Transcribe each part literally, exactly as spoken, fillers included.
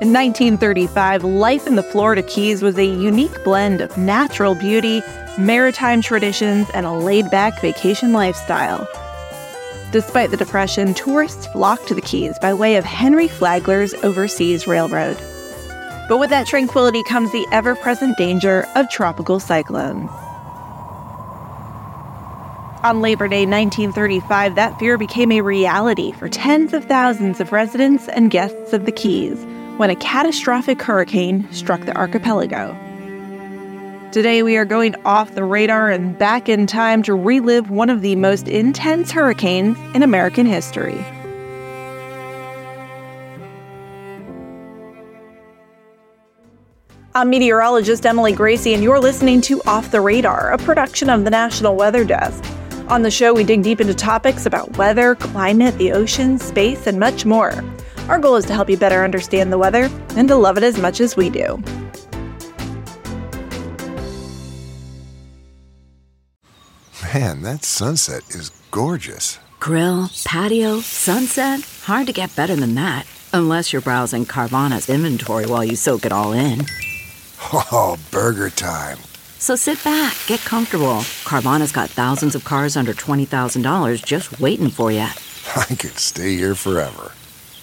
In nineteen thirty-five, life in the Florida Keys was a unique blend of natural beauty, maritime traditions, and a laid-back vacation lifestyle. Despite the Depression, tourists flocked to the Keys by way of Henry Flagler's Overseas Railroad. But with that tranquility comes the ever-present danger of tropical cyclones. On Labor Day nineteen thirty-five, that fear became a reality for tens of thousands of residents and guests of the Keys when a catastrophic hurricane struck the archipelago. Today, we are going off the radar and back in time to relive one of the most intense hurricanes in American history. I'm meteorologist Emily Gracie, and you're listening to Off the Radar, a production of the National Weather Desk. On the show, we dig deep into topics about weather, climate, the ocean, space, and much more. Our goal is to help you better understand the weather and to love it as much as we do. Man, that sunset is gorgeous. Grill, patio, sunset. Hard to get better than that. Unless you're browsing Carvana's inventory while you soak it all in. Oh, burger time. So sit back, get comfortable. Carvana's got thousands of cars under twenty thousand dollars just waiting for you. I could stay here forever.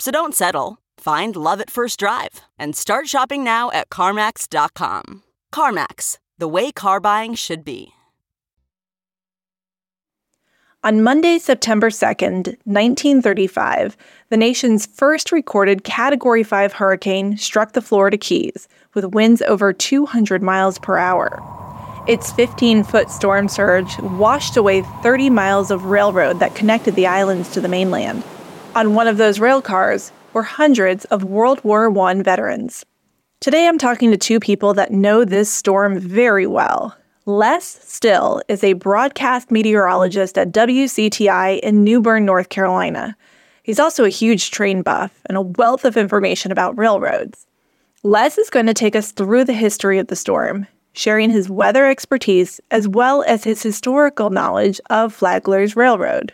So don't settle. Find love at first drive and start shopping now at CarMax dot com. CarMax, the way car buying should be. On Monday, September second, nineteen thirty-five, the nation's first recorded Category five hurricane struck the Florida Keys with winds over two hundred miles per hour. Its fifteen-foot storm surge washed away thirty miles of railroad that connected the islands to the mainland. On one of those rail cars were hundreds of World War One veterans. Today I'm talking to two people that know this storm very well. Les Still is a broadcast meteorologist at W C T I in New Bern, North Carolina. He's also a huge train buff and a wealth of information about railroads. Les is going to take us through the history of the storm, sharing his weather expertise as well as his historical knowledge of Flagler's Railroad.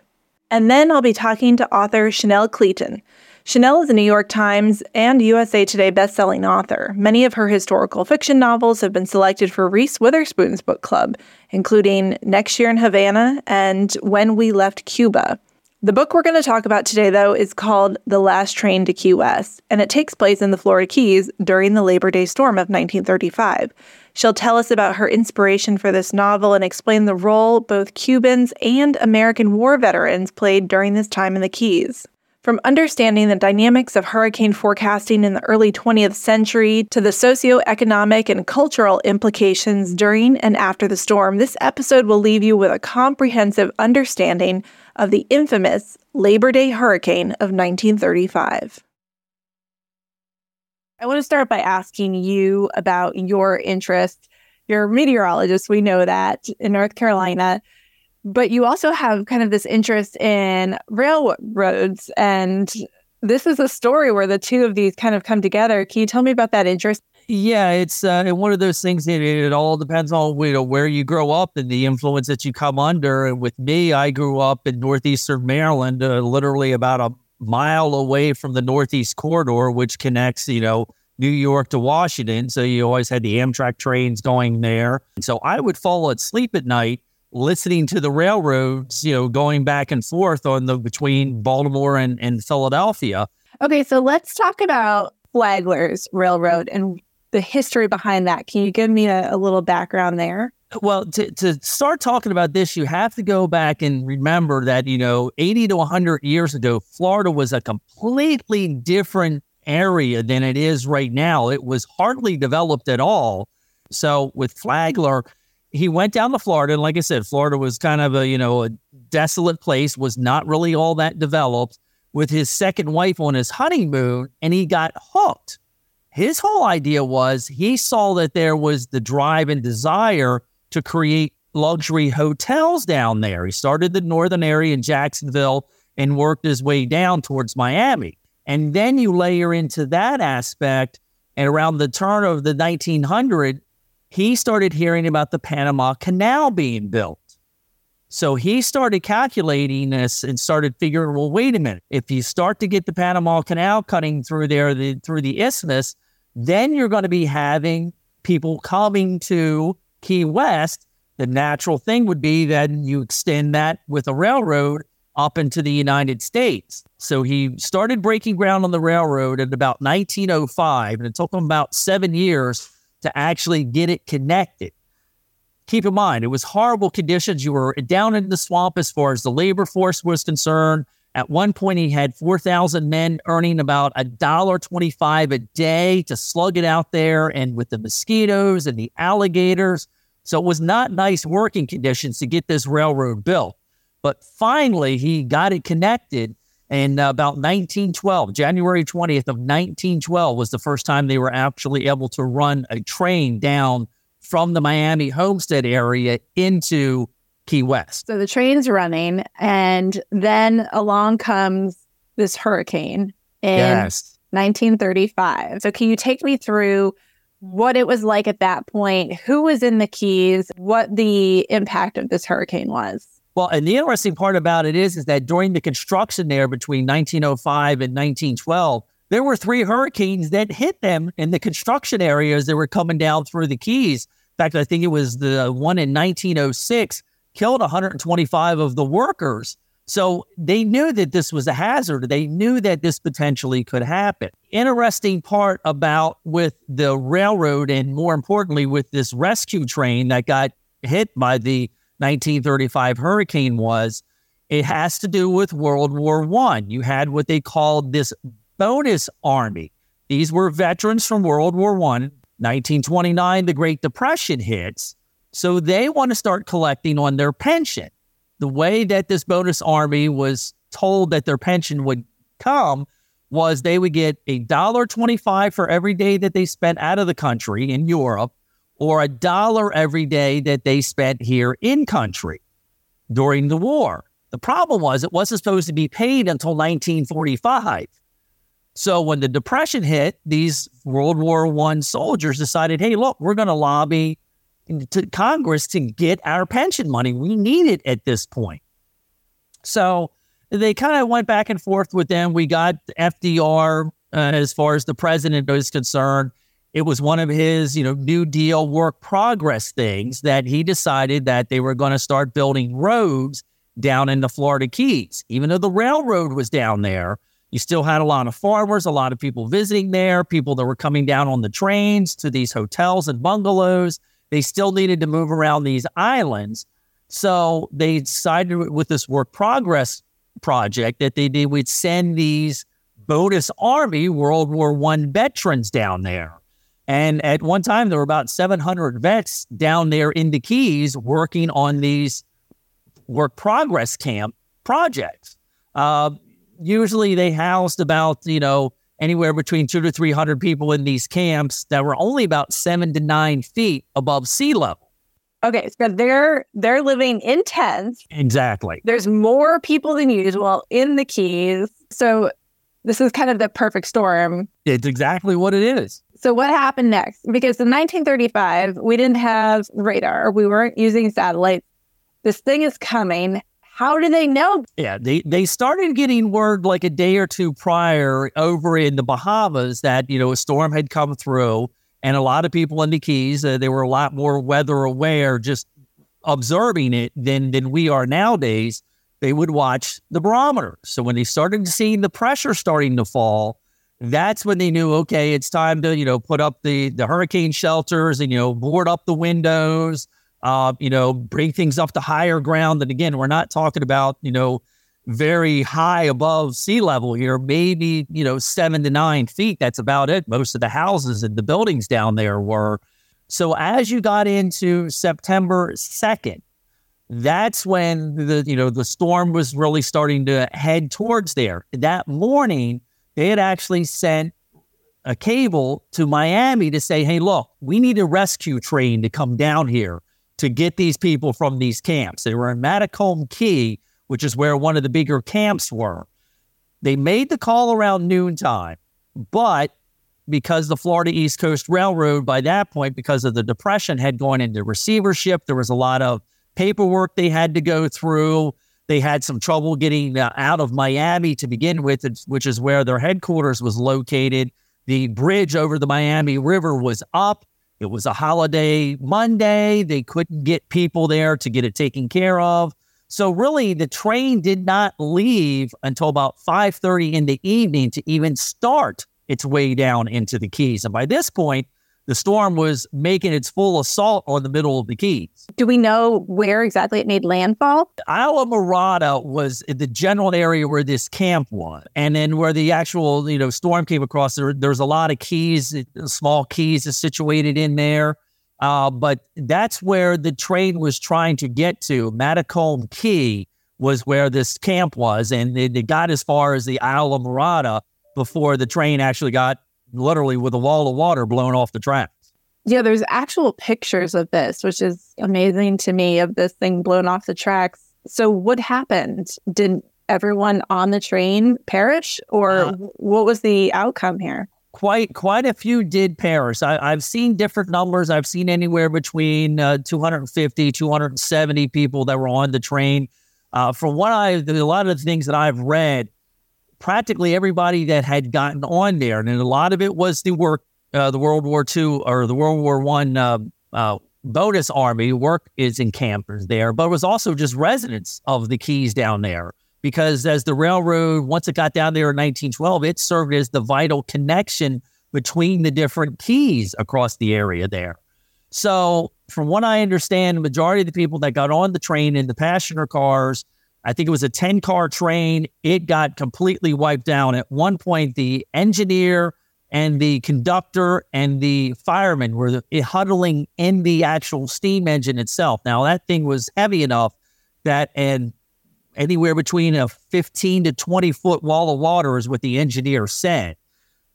And then I'll be talking to author Chanel Cleeton. Chanel is a New York Times and U S A Today bestselling author. Many of her historical fiction novels have been selected for Reese Witherspoon's book club, including Next Year in Havana and When We Left Cuba. The book we're going to talk about today, though, is called The Last Train to Key West, and it takes place in the Florida Keys during the Labor Day storm of nineteen thirty-five. She'll tell us about her inspiration for this novel and explain the role both Cubans and American war veterans played during this time in the Keys. From understanding the dynamics of hurricane forecasting in the early twentieth century to the socioeconomic and cultural implications during and after the storm, this episode will leave you with a comprehensive understanding of the infamous Labor Day hurricane of nineteen thirty-five. I want to start by asking you about your interest. You're a meteorologist, we know that, in North Carolina. But you also have kind of this interest in railroads, and this is a story where the two of these kind of come together. Can you tell me about that interest? Yeah, it's uh, one of those things that it all depends on, you know, where you grow up and the influence that you come under. And with me, I grew up in northeastern Maryland, uh, literally about a mile away from the Northeast Corridor, which connects, you know, New York to Washington. So you always had the Amtrak trains going there. And so I would fall asleep at night listening to the railroads, you know, going back and forth on the between Baltimore and, and Philadelphia. Okay, so let's talk about Flagler's Railroad and the history behind that. Can you give me a, a little background there? Well, to, to start talking about this, you have to go back and remember that, you know, eighty to one hundred years ago, Florida was a completely different area than it is right now. It was hardly developed at all. So with Flagler, he went down to Florida, and like I said, Florida was kind of a, you know, a desolate place, was not really all that developed, with his second wife on his honeymoon, and he got hooked. His whole idea was he saw that there was the drive and desire to create luxury hotels down there. He started the northern area in Jacksonville and worked his way down towards Miami. And then you layer into that aspect, and around the turn of the nineteen hundred, he started hearing about the Panama Canal being built. So he started calculating this and started figuring, well, wait a minute. If you start to get the Panama Canal cutting through there, the, through the isthmus, then you're going to be having people coming to Key West. The natural thing would be that you extend that with a railroad up into the United States. So he started breaking ground on the railroad in about nineteen oh five, and it took him about seven years to actually get it connected. Keep in mind, it was horrible conditions. You were down in the swamp as far as the labor force was concerned. At one point, he had four thousand men earning about one dollar twenty-five a day to slug it out there, and with the mosquitoes and the alligators. So it was not nice working conditions to get this railroad built. But finally, he got it connected, and about nineteen twelve, January twentieth of nineteen twelve was the first time they were actually able to run a train down from the Miami Homestead area into Key West. So the train's running, and then along comes this hurricane in yes. nineteen thirty-five. So can you take me through what it was like at that point, who was in the Keys, what the impact of this hurricane was? Well, and the interesting part about it is, is that during the construction there between nineteen oh five and nineteen twelve, there were three hurricanes that hit them in the construction areas that were coming down through the Keys. In fact, I think it was the one in nineteen oh six killed one hundred twenty-five of the workers. So they knew that this was a hazard. They knew that this potentially could happen. Interesting part about with the railroad, and more importantly, with this rescue train that got hit by the nineteen thirty-five hurricane, was it has to do with World War One. You had what they called this bonus army. These were veterans from World War One. nineteen twenty-nine, the Great Depression hits. So they want to start collecting on their pension. The way that this bonus army was told that their pension would come was they would get one dollar twenty-five for every day that they spent out of the country in Europe, or a dollar every day that they spent here in country during the war. The problem was it wasn't supposed to be paid until nineteen forty-five. So when the Depression hit, these World War One soldiers decided, hey, look, we're going to lobby to Congress to get our pension money. We need it at this point. So they kind of went back and forth with them. We got F D R, uh, as far as the president is concerned. It was one of his, you know, New Deal work progress things that he decided that they were going to start building roads down in the Florida Keys. Even though the railroad was down there, you still had a lot of farmers, a lot of people visiting there, people that were coming down on the trains to these hotels and bungalows. They still needed to move around these islands. So they decided with this work progress project that they, they would send these bonus army World War One veterans down there. And at one time, there were about seven hundred vets down there in the Keys working on these work progress camp projects. Uh, Usually they housed about, you know, anywhere between two to three hundred people in these camps that were only about seven to nine feet above sea level. Okay, so they're they're living in tents. Exactly. There's more people than usual in the Keys. So this is kind of the perfect storm. It's exactly what it is. So what happened next? Because in nineteen thirty-five, we didn't have radar. We weren't using satellites. This thing is coming. How do they know? Yeah, they, they started getting word like a day or two prior over in the Bahamas that, you know, a storm had come through, and a lot of people in the Keys, uh, they were a lot more weather aware, just observing it than, than we are nowadays. They would watch the barometer. So when they started seeing the pressure starting to fall, that's when they knew, okay, it's time to, you know, put up the, the hurricane shelters and, you know, board up the windows. Uh, you know, bring things up to higher ground. And again, we're not talking about, you know, very high above sea level here, maybe, you know, seven to nine feet. That's about it. Most of the houses and the buildings down there were. So as you got into September second, that's when the, you know, the storm was really starting to head towards there. That morning, they had actually sent a cable to Miami to say, hey, look, we need a rescue train to come down here to get these people from these camps. They were in Matacombe Key, which is where one of the bigger camps were. They made the call around noontime, but because the Florida East Coast Railroad, by that point, because of the Depression, had gone into receivership, there was a lot of paperwork they had to go through. They had some trouble getting uh, out of Miami to begin with, which is where their headquarters was located. The bridge over the Miami River was up. It was a holiday Monday. They couldn't get people there to get it taken care of. So really, the train did not leave until about five thirty in the evening to even start its way down into the Keys. And by this point, the storm was making its full assault on the middle of the Keys. Do we know where exactly it made landfall? Isle of Marotta was the general area where this camp was. And then where the actual, you know, storm came across, there, there's a lot of keys, small keys is situated in there. Uh, but that's where the train was trying to get to. Matacombe Key was where this camp was. And they, they got as far as the Isle of Marotta before the train actually got literally with a wall of water blown off the tracks. Yeah, there's actual pictures of this, which is amazing to me, of this thing blown off the tracks. So what happened? Did everyone on the train perish, or uh, what was the outcome here? Quite quite a few did perish. I, I've seen different numbers. I've seen anywhere between uh, two hundred fifty, two hundred seventy people that were on the train. Uh, from what I, a lot of the things that I've read, practically everybody that had gotten on there, and a lot of it was the work, uh, the World War Two or the World War One uh, uh, bonus army work is in campers there, but it was also just residents of the Keys down there, because as the railroad, once it got down there in nineteen twelve, it served as the vital connection between the different Keys across the area there. So from what I understand, the majority of the people that got on the train in the passenger cars, I think it was a ten-car train. It got completely wiped out. At one point, the engineer and the conductor and the firemen were huddling in the actual steam engine itself. Now, that thing was heavy enough that and anywhere between a fifteen to twenty-foot wall of water is what the engineer said,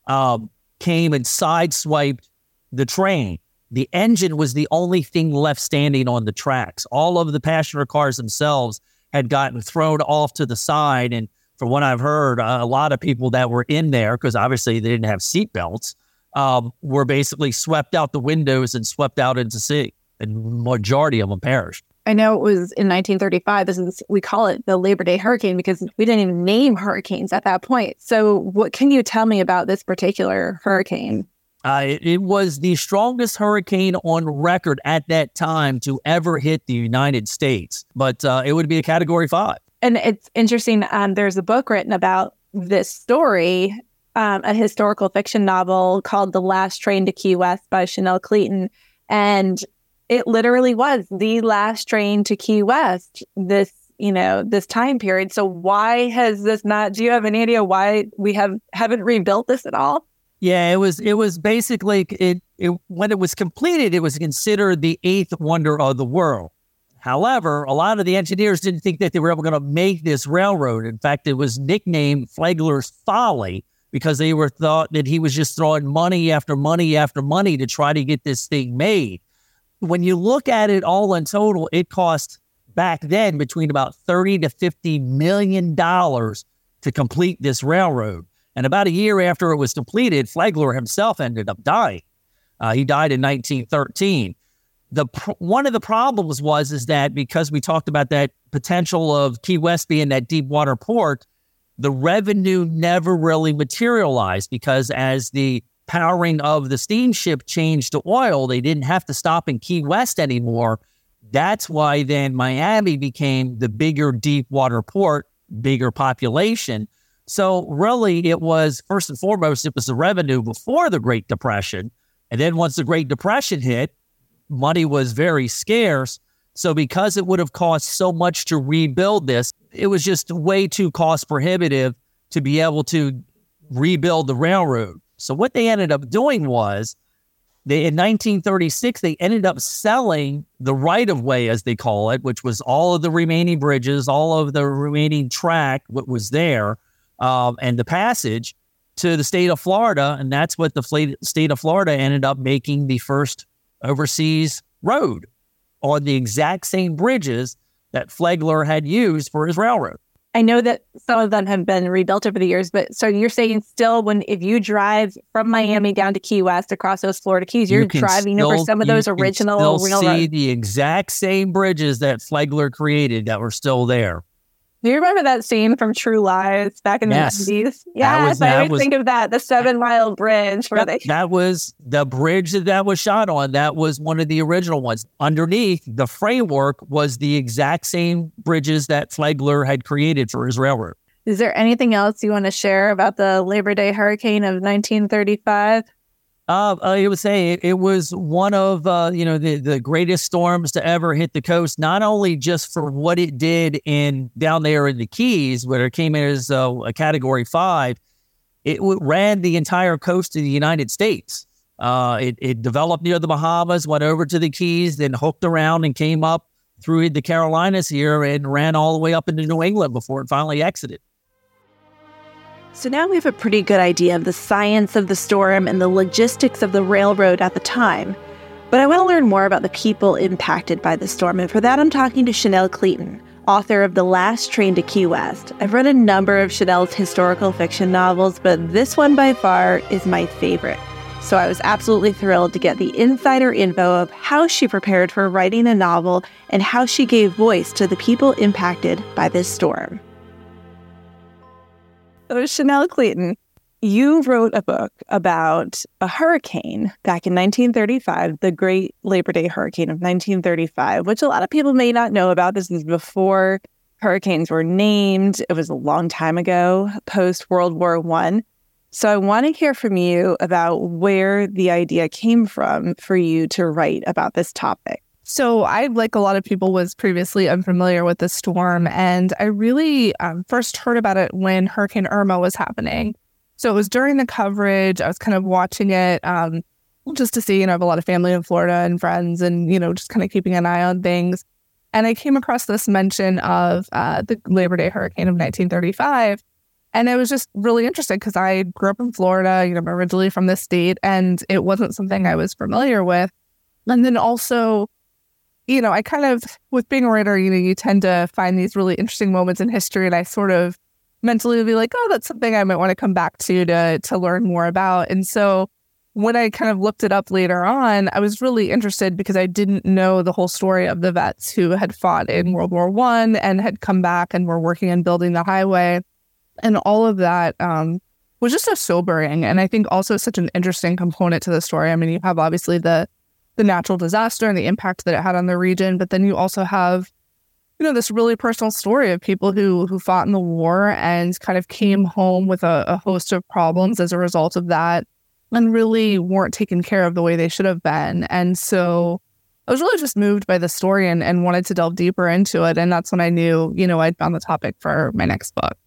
um, came and sideswiped the train. The engine was the only thing left standing on the tracks. All of the passenger cars themselves had gotten thrown off to the side. And from what I've heard, uh, a lot of people that were in there, because obviously they didn't have seatbelts, um, were basically swept out the windows and swept out into sea. And majority of them perished. I know it was in nineteen thirty-five. This is, we call it the Labor Day hurricane because we didn't even name hurricanes at that point. So what can you tell me about this particular hurricane? Uh, it, it was the strongest hurricane on record at that time to ever hit the United States, but uh, it would be a Category five. And it's interesting, um, there's a book written about this story, um, a historical fiction novel called The Last Train to Key West by Chanel Cleeton, and it literally was the last train to Key West, this, you know, this time period. So why has this not, do you have any idea why we have haven't rebuilt this at all? Yeah, it was it was basically, it, it when it was completed, it was considered the eighth wonder of the world. However, a lot of the engineers didn't think that they were ever going to make this railroad. In fact, it was nicknamed Flagler's Folly because they were thought that he was just throwing money after money after money to try to get this thing made. When you look at it all in total, it cost back then between about thirty to fifty million dollars to complete this railroad. And about a year after it was completed, Flagler himself ended up dying. Uh, he died in nineteen thirteen. The pr- one of the problems was is that because we talked about that potential of Key West being that deep water port, the revenue never really materialized because as the powering of the steamship changed to oil, they didn't have to stop in Key West anymore. That's why then Miami became the bigger deep water port, bigger population. So really, it was, first and foremost, it was the revenue before the Great Depression. And then once the Great Depression hit, money was very scarce. So because it would have cost so much to rebuild this, it was just way too cost prohibitive to be able to rebuild the railroad. So what they ended up doing was, they in nineteen thirty-six, they ended up selling the right-of-way, as they call it, which was all of the remaining bridges, all of the remaining track, what was there, Um, and the passage to the state of Florida, and that's what the state of Florida ended up making the first overseas road on the exact same bridges that Flagler had used for his railroad. I know that some of them have been rebuilt over the years, but so you're saying still when if you drive from Miami down to Key West across those Florida Keys, you're you driving still, over some of those original railroads. You see the exact same bridges that Flagler created that were still there. Do you remember that scene from True Lies back in yes. the nineties? Yes, was, I always was, think of that, the Seven Mile Bridge. Where that, they... that was the bridge that that was shot on. That was one of the original ones. Underneath, the framework was the exact same bridges that Flagler had created for his railroad. Is there anything else you want to share about the Labor Day hurricane of nineteen thirty-five? Uh, I would say it, it was one of, uh, you know, the, the greatest storms to ever hit the coast, not only just for what it did in down there in the Keys, where it came in as uh, a Category five, it w- ran the entire coast of the United States. Uh, it, it developed near the Bahamas, went over to the Keys, then hooked around and came up through the Carolinas here and ran all the way up into New England before it finally exited. So now we have a pretty good idea of the science of the storm and the logistics of the railroad at the time. But I want to learn more about the people impacted by the storm. And for that, I'm talking to Chanel Cleeton, author of The Last Train to Key West. I've read a number of Chanel's historical fiction novels, but this one by far is my favorite. So I was absolutely thrilled to get the insider info of how she prepared for writing a novel and how she gave voice to the people impacted by this storm. So Chanel Cleeton, you wrote a book about a hurricane back in nineteen thirty-five, the Great Labor Day Hurricane of nineteen thirty-five, which a lot of people may not know about. This is before hurricanes were named. It was a long time ago, post-World War One. So I want to hear from you about where the idea came from for you to write about this topic. So I, like a lot of people, was previously unfamiliar with the storm, and I really um, first heard about it when Hurricane Irma was happening. So it was during the coverage. I was kind of watching it um, just to see, you know, I have a lot of family in Florida and friends and, you know, just kind of keeping an eye on things. And I came across this mention of uh, the Labor Day hurricane of nineteen thirty-five. And I was just really interested because I grew up in Florida, you know, I'm originally from this state, and it wasn't something I was familiar with. And then also, you know, I kind of, with being a writer, you know, you tend to find these really interesting moments in history, and I sort of mentally would be like, oh, that's something I might want to come back to to to learn more about. And so when I kind of looked it up later on, I was really interested because I didn't know the whole story of the vets who had fought in World War One and had come back and were working on building the highway. And all of that um, was just so sobering. And I think also such an interesting component to the story. I mean, you have obviously the the natural disaster and the impact that it had on the region. But then you also have, you know, this really personal story of people who who fought in the war and kind of came home with a, a host of problems as a result of that and really weren't taken care of the way they should have been. And so I was really just moved by the story and, and wanted to delve deeper into it. And that's when I knew, you know, I'd found the topic for my next book.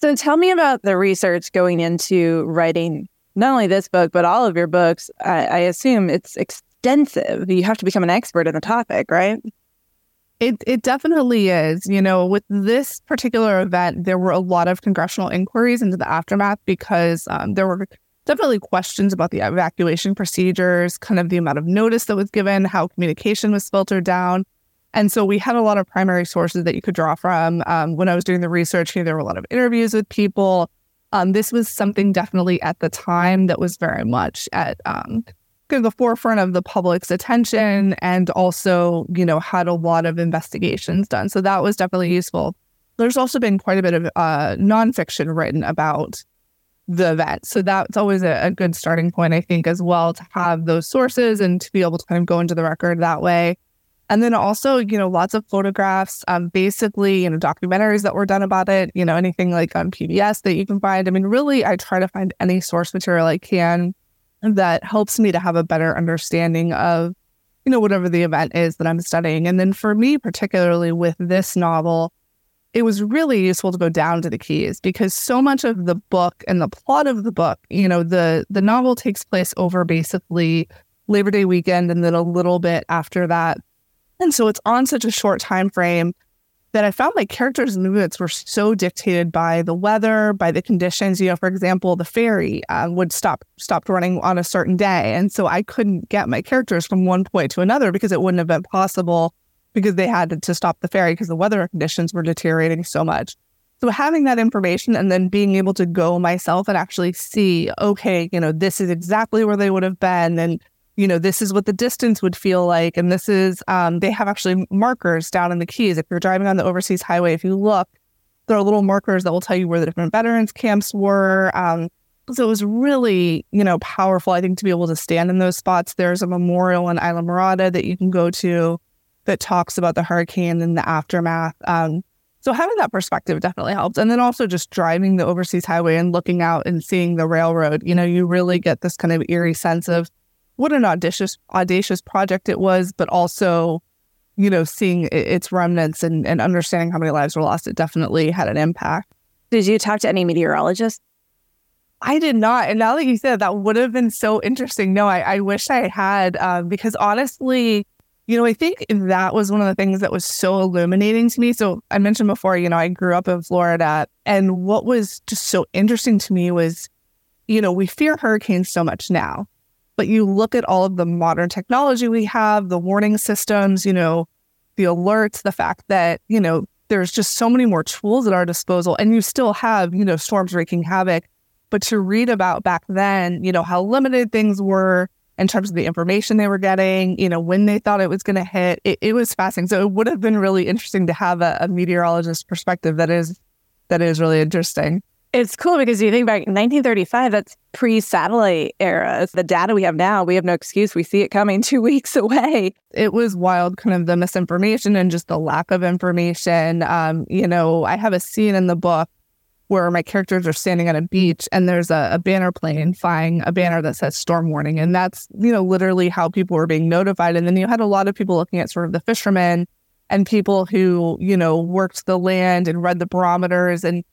So tell me about the research going into writing not only this book, but all of your books. I, I assume it's ex- extensive. You have to become an expert in the topic, right? It it definitely is. You know, with this particular event, there were a lot of congressional inquiries into the aftermath because um, there were definitely questions about the evacuation procedures, kind of the amount of notice that was given, how communication was filtered down. And so we had a lot of primary sources that you could draw from. Um, when I was doing the research, you know, there were a lot of interviews with people. Um, this was something definitely at the time that was very much at um kind of the forefront of the public's attention, and also, you know, had a lot of investigations done. So that was definitely useful. There's also been quite a bit of uh, nonfiction written about the event. So that's always a, a good starting point, I think, as well, to have those sources and to be able to kind of go into the record that way. And then also, you know, lots of photographs, um, basically, you know, documentaries that were done about it, you know, anything like on P B S that you can find. I mean, really, I try to find any source material I can that helps me to have a better understanding of, you know, whatever the event is that I'm studying. And then for me, particularly with this novel, it was really useful to go down to the Keys because so much of the book and the plot of the book, you know, the the novel takes place over basically Labor Day weekend and then a little bit after that. And so it's on such a short time frame that I found like characters' movements were so dictated by the weather, by the conditions. You know, for example, the ferry uh, would stop stopped running on a certain day. And so I couldn't get my characters from one point to another because it wouldn't have been possible because they had to stop the ferry because the weather conditions were deteriorating so much. So having that information and then being able to go myself and actually see, okay, you know, this is exactly where they would have been. And, you know, this is what the distance would feel like. And this is, um, they have actually markers down in the Keys. If you're driving on the overseas highway, if you look, there are little markers that will tell you where the different veterans camps were. Um, so it was really, you know, powerful, I think, to be able to stand in those spots. There's a memorial in Islamorada that you can go to that talks about the hurricane and the aftermath. Um, So having that perspective definitely helps. And then also just driving the overseas highway and looking out and seeing the railroad, you know, you really get this kind of eerie sense of what an audacious, audacious project it was, but also, you know, seeing its remnants and, and understanding how many lives were lost. It definitely had an impact. Did you talk to any meteorologists? I did not. And now that you said that would have been so interesting. No, I, I wish I had, uh, because honestly, you know, I think that was one of the things that was so illuminating to me. So I mentioned before, you know, I grew up in Florida. And what was just so interesting to me was, you know, we fear hurricanes so much now. But you look at all of the modern technology we have, the warning systems, you know, the alerts, the fact that, you know, there's just so many more tools at our disposal. And you still have, you know, storms wreaking havoc. But to read about back then, you know, how limited things were in terms of the information they were getting, you know, when they thought it was going to hit, it, it was fascinating. So it would have been really interesting to have a, a meteorologist perspective. That is, that is really interesting. It's cool because you think back in nineteen thirty-five, that's pre-satellite era. The data we have now, we have no excuse. We see it coming two weeks away. It was wild, kind of the misinformation and just the lack of information. Um, you know, I have a scene in the book where my characters are standing on a beach and there's a, a banner plane flying a banner that says storm warning. And that's, you know, literally how people were being notified. And then you had a lot of people looking at sort of the fishermen and people who, you know, worked the land and read the barometers and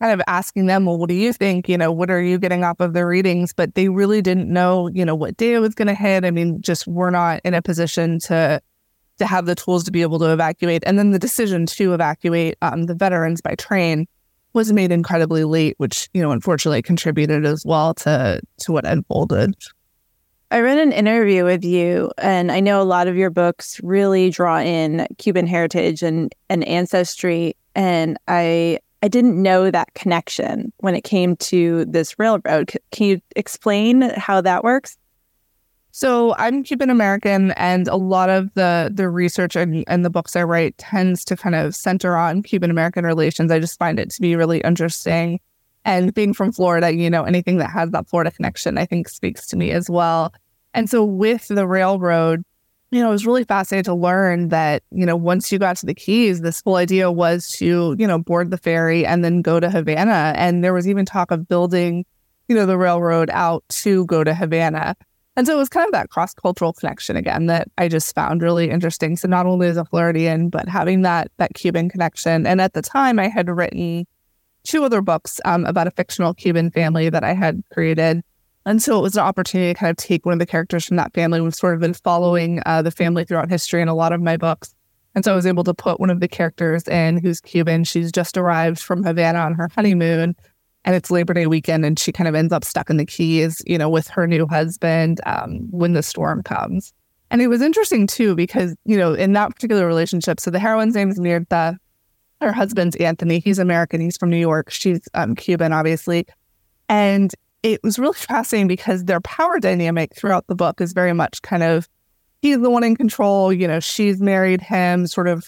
kind of asking them, well, what do you think? You know, what are you getting off of their readings? But they really didn't know, you know, what day it was going to hit. I mean, just we're not in a position to to have the tools to be able to evacuate. And then the decision to evacuate um, the veterans by train was made incredibly late, which, you know, unfortunately contributed as well to to what unfolded. I read an interview with you, and I know a lot of your books really draw in Cuban heritage and, and ancestry, and I I didn't know that connection when it came to this railroad. C- can you explain how that works? So I'm Cuban American, and a lot of the the research and, and the books I write tends to kind of center on Cuban American relations. I just find it to be really interesting. And being from Florida, you know, anything that has that Florida connection, I think speaks to me as well. And so with the railroad, you know, it was really fascinating to learn that, you know, once you got to the Keys, this whole idea was to, you know, board the ferry and then go to Havana. And there was even talk of building, you know, the railroad out to go to Havana. And so it was kind of that cross-cultural connection again that I just found really interesting. So not only as a Floridian, but having that that Cuban connection. And at the time, I had written two other books um, about a fictional Cuban family that I had created. And so it was an opportunity to kind of take one of the characters from that family. We've sort of been following uh, the family throughout history in a lot of my books. And so I was able to put one of the characters in who's Cuban. She's just arrived from Havana on her honeymoon. And it's Labor Day weekend, and she kind of ends up stuck in the Keys, you know, with her new husband um, when the storm comes. And it was interesting, too, because, you know, in that particular relationship, so the heroine's name is Mirtha. Her husband's Anthony. He's American. He's from New York. She's um, Cuban, obviously. And it was really fascinating because their power dynamic throughout the book is very much kind of he's the one in control. You know, she's married him sort of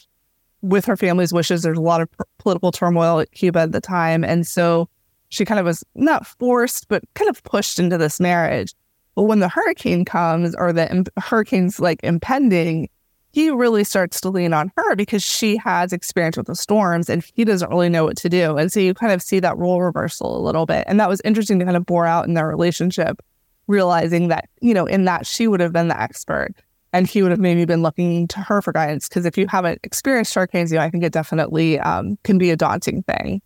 with her family's wishes. There's a lot of political turmoil at Cuba at the time. And so she kind of was not forced, but kind of pushed into this marriage. But when the hurricane comes or the imp- hurricane's like impending, he really starts to lean on her because she has experience with the storms and he doesn't really know what to do. And so you kind of see that role reversal a little bit. And that was interesting to kind of bore out in their relationship, realizing that, you know, in that she would have been the expert and he would have maybe been looking to her for guidance. Because if you haven't experienced hurricanes, you know, I think it definitely um, can be a daunting thing.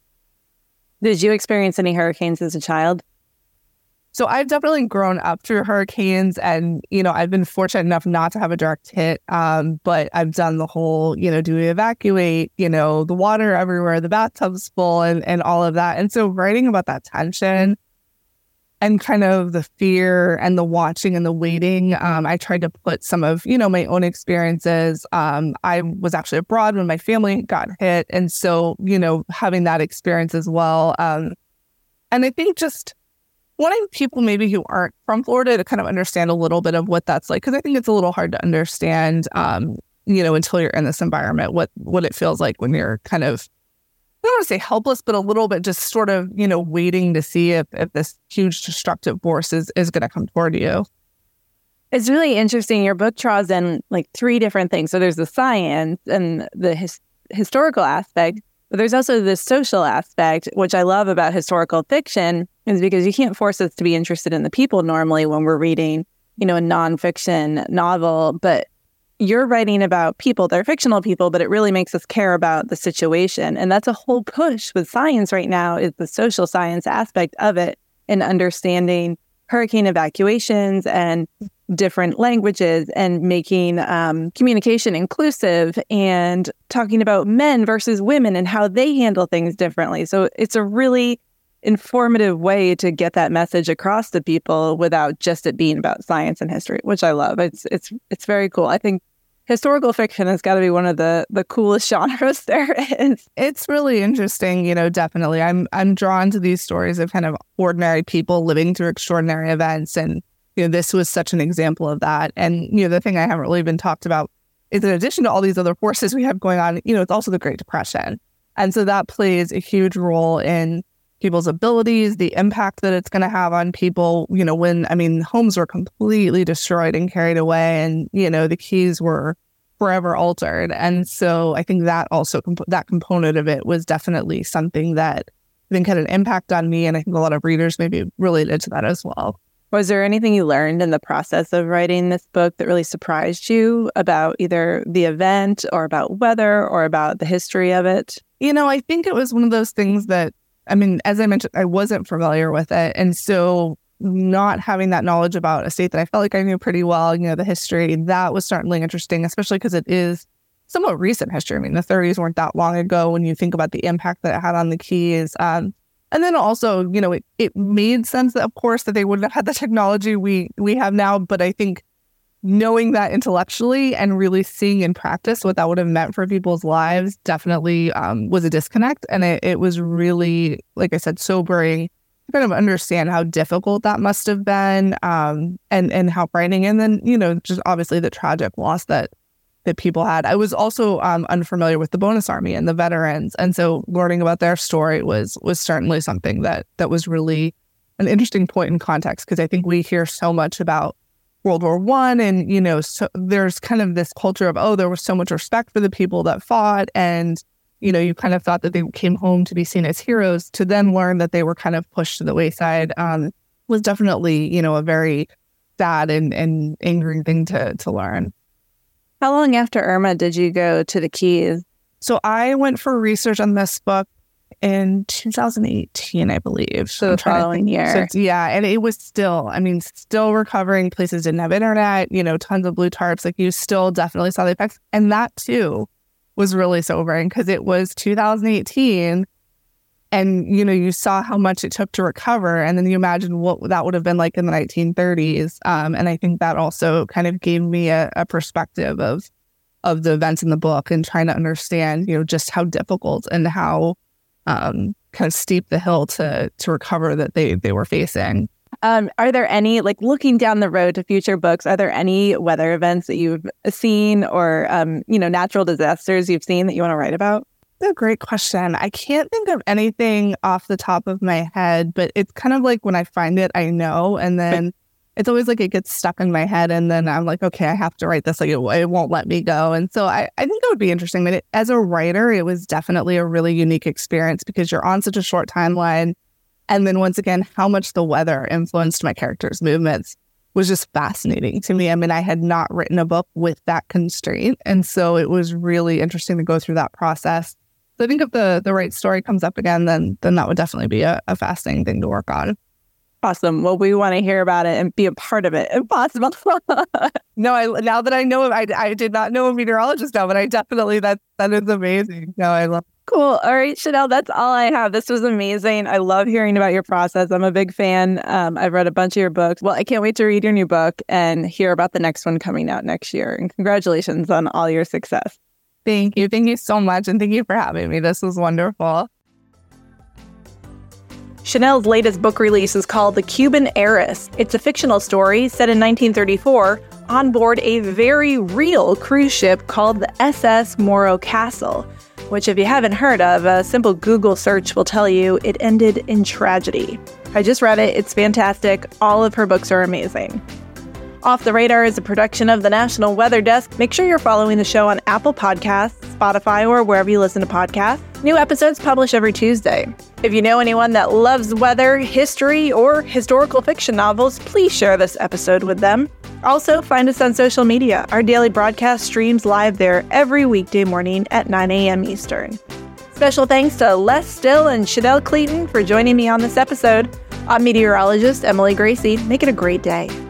Did you experience any hurricanes as a child? So I've definitely grown up through hurricanes, and, you know, I've been fortunate enough not to have a direct hit. Um, but I've done the whole, you know, do we evacuate, you know, the water everywhere, the bathtub's full, and, and all of that. And so writing about that tension and kind of the fear and the watching and the waiting, um, I tried to put some of, you know, my own experiences. Um, I was actually abroad when my family got hit. And so, you know, having that experience as well. Um, and I think just wanting people maybe who aren't from Florida to kind of understand a little bit of what that's like, because I think it's a little hard to understand, um, you know, until you're in this environment, what what it feels like when you're kind of, I don't want to say helpless, but a little bit just sort of, you know, waiting to see if, if this huge destructive force is, is going to come toward you. It's really interesting. Your book draws in like three different things. So there's the science and the his, historical aspect, but there's also the social aspect, which I love about historical fiction, is because you can't force us to be interested in the people normally when we're reading, you know, a nonfiction novel. But you're writing about people, they're fictional people, but it really makes us care about the situation. And that's a whole push with science right now, is the social science aspect of it, and understanding hurricane evacuations and different languages, and making um, communication inclusive, and talking about men versus women and how they handle things differently. So it's a really informative way to get that message across to people without just it being about science and history, which I love. It's it's it's very cool. I think historical fiction has got to be one of the the coolest genres there is. It's really interesting, you know, definitely. I'm I'm drawn to these stories of kind of ordinary people living through extraordinary events, and, you know, this was such an example of that. And, you know, the thing I haven't really been talked about is, in addition to all these other forces we have going on, you know, it's also the Great Depression. And so that plays a huge role in people's abilities, the impact that it's going to have on people, you know, when, I mean, homes were completely destroyed and carried away, and, you know, the Keys were forever altered. And so I think that also, that component of it was definitely something that I think had an impact on me. And I think a lot of readers maybe related to that as well. Was there anything you learned in the process of writing this book that really surprised you about either the event or about weather or about the history of it? You know, I think it was one of those things that, I mean, as I mentioned, I wasn't familiar with it. And so not having that knowledge about a state that I felt like I knew pretty well, you know, the history, that was certainly interesting, especially because it is somewhat recent history. I mean, the thirties weren't that long ago when you think about the impact that it had on the Keys. Um, and then also, you know, it, it made sense that, of course, that they wouldn't have had the technology we, we have now. But I think knowing that intellectually and really seeing in practice what that would have meant for people's lives definitely um, was a disconnect. And it, it was really, like I said, sobering to kind of understand how difficult that must have been, um, and, and how frightening. And then, you know, just obviously the tragic loss that that people had. I was also um, unfamiliar with the Bonus Army and the veterans. And so learning about their story was was certainly something that that was really an interesting point in context, because I think we hear so much about World War One, and, you know, so there's kind of this culture of, oh, there was so much respect for the people that fought, and, you know, you kind of thought that they came home to be seen as heroes, to then learn that they were kind of pushed to the wayside, um, was definitely, you know, a very sad and, and angering thing to to learn. How long after Irma did you go to the Keys? So I went for research on this book in two thousand eighteen, I believe. So the following year. So, yeah. And it was still, I mean, still recovering. Places didn't have internet, you know, tons of blue tarps. Like, you still definitely saw the effects. And that too was really sobering, because it was two thousand eighteen and, you know, you saw how much it took to recover. And then you imagine what that would have been like in the nineteen thirties. Um, and I think that also kind of gave me a, a perspective of, of the events in the book, and trying to understand, you know, just how difficult and how Um, kind of steep the hill to to recover that they, they were facing. Um, are there any, like, looking down the road to future books, are there any weather events that you've seen, or, um, you know, natural disasters you've seen that you want to write about? That's a great question. I can't think of anything off the top of my head, but it's kind of like when I find it, I know. And then it's always like it gets stuck in my head, and then I'm like, okay, I have to write this. Like, it, it won't let me go. And so I, I think that would be interesting. But it, as a writer, it was definitely a really unique experience, because you're on such a short timeline. And then once again, how much the weather influenced my character's movements was just fascinating to me. I mean, I had not written a book with that constraint. And so it was really interesting to go through that process. So I think if the, the right story comes up again, then, then that would definitely be a, a fascinating thing to work on. Awesome. Well, we want to hear about it and be a part of it if possible. No, I, now that I know him, I, I did not know a meteorologist now, but I definitely, that, that is amazing. No, I love it. Cool. All right, Chanel, that's all I have. This was amazing. I love hearing about your process. I'm a big fan. Um, I've read a bunch of your books. Well, I can't wait to read your new book and hear about the next one coming out next year. And congratulations on all your success. Thank you. Thank you so much. And thank you for having me. This was wonderful. Chanel's latest book release is called The Cuban Heiress. It's a fictional story set in nineteen thirty-four on board a very real cruise ship called the S S Morro Castle, which, if you haven't heard of, a simple Google search will tell you it ended in tragedy. I just read it. It's fantastic. All of her books are amazing. Off the Radar is a production of the National Weather Desk. Make sure you're following the show on Apple Podcasts, Spotify, or wherever you listen to podcasts. New episodes published every Tuesday. If you know anyone that loves weather, history, or historical fiction novels, please share this episode with them. Also, find us on social media. Our daily broadcast streams live there every weekday morning at nine a.m. Eastern. Special thanks to Les Still and Chanel Cleeton for joining me on this episode. I'm meteorologist Emily Gracie. Make it a great day.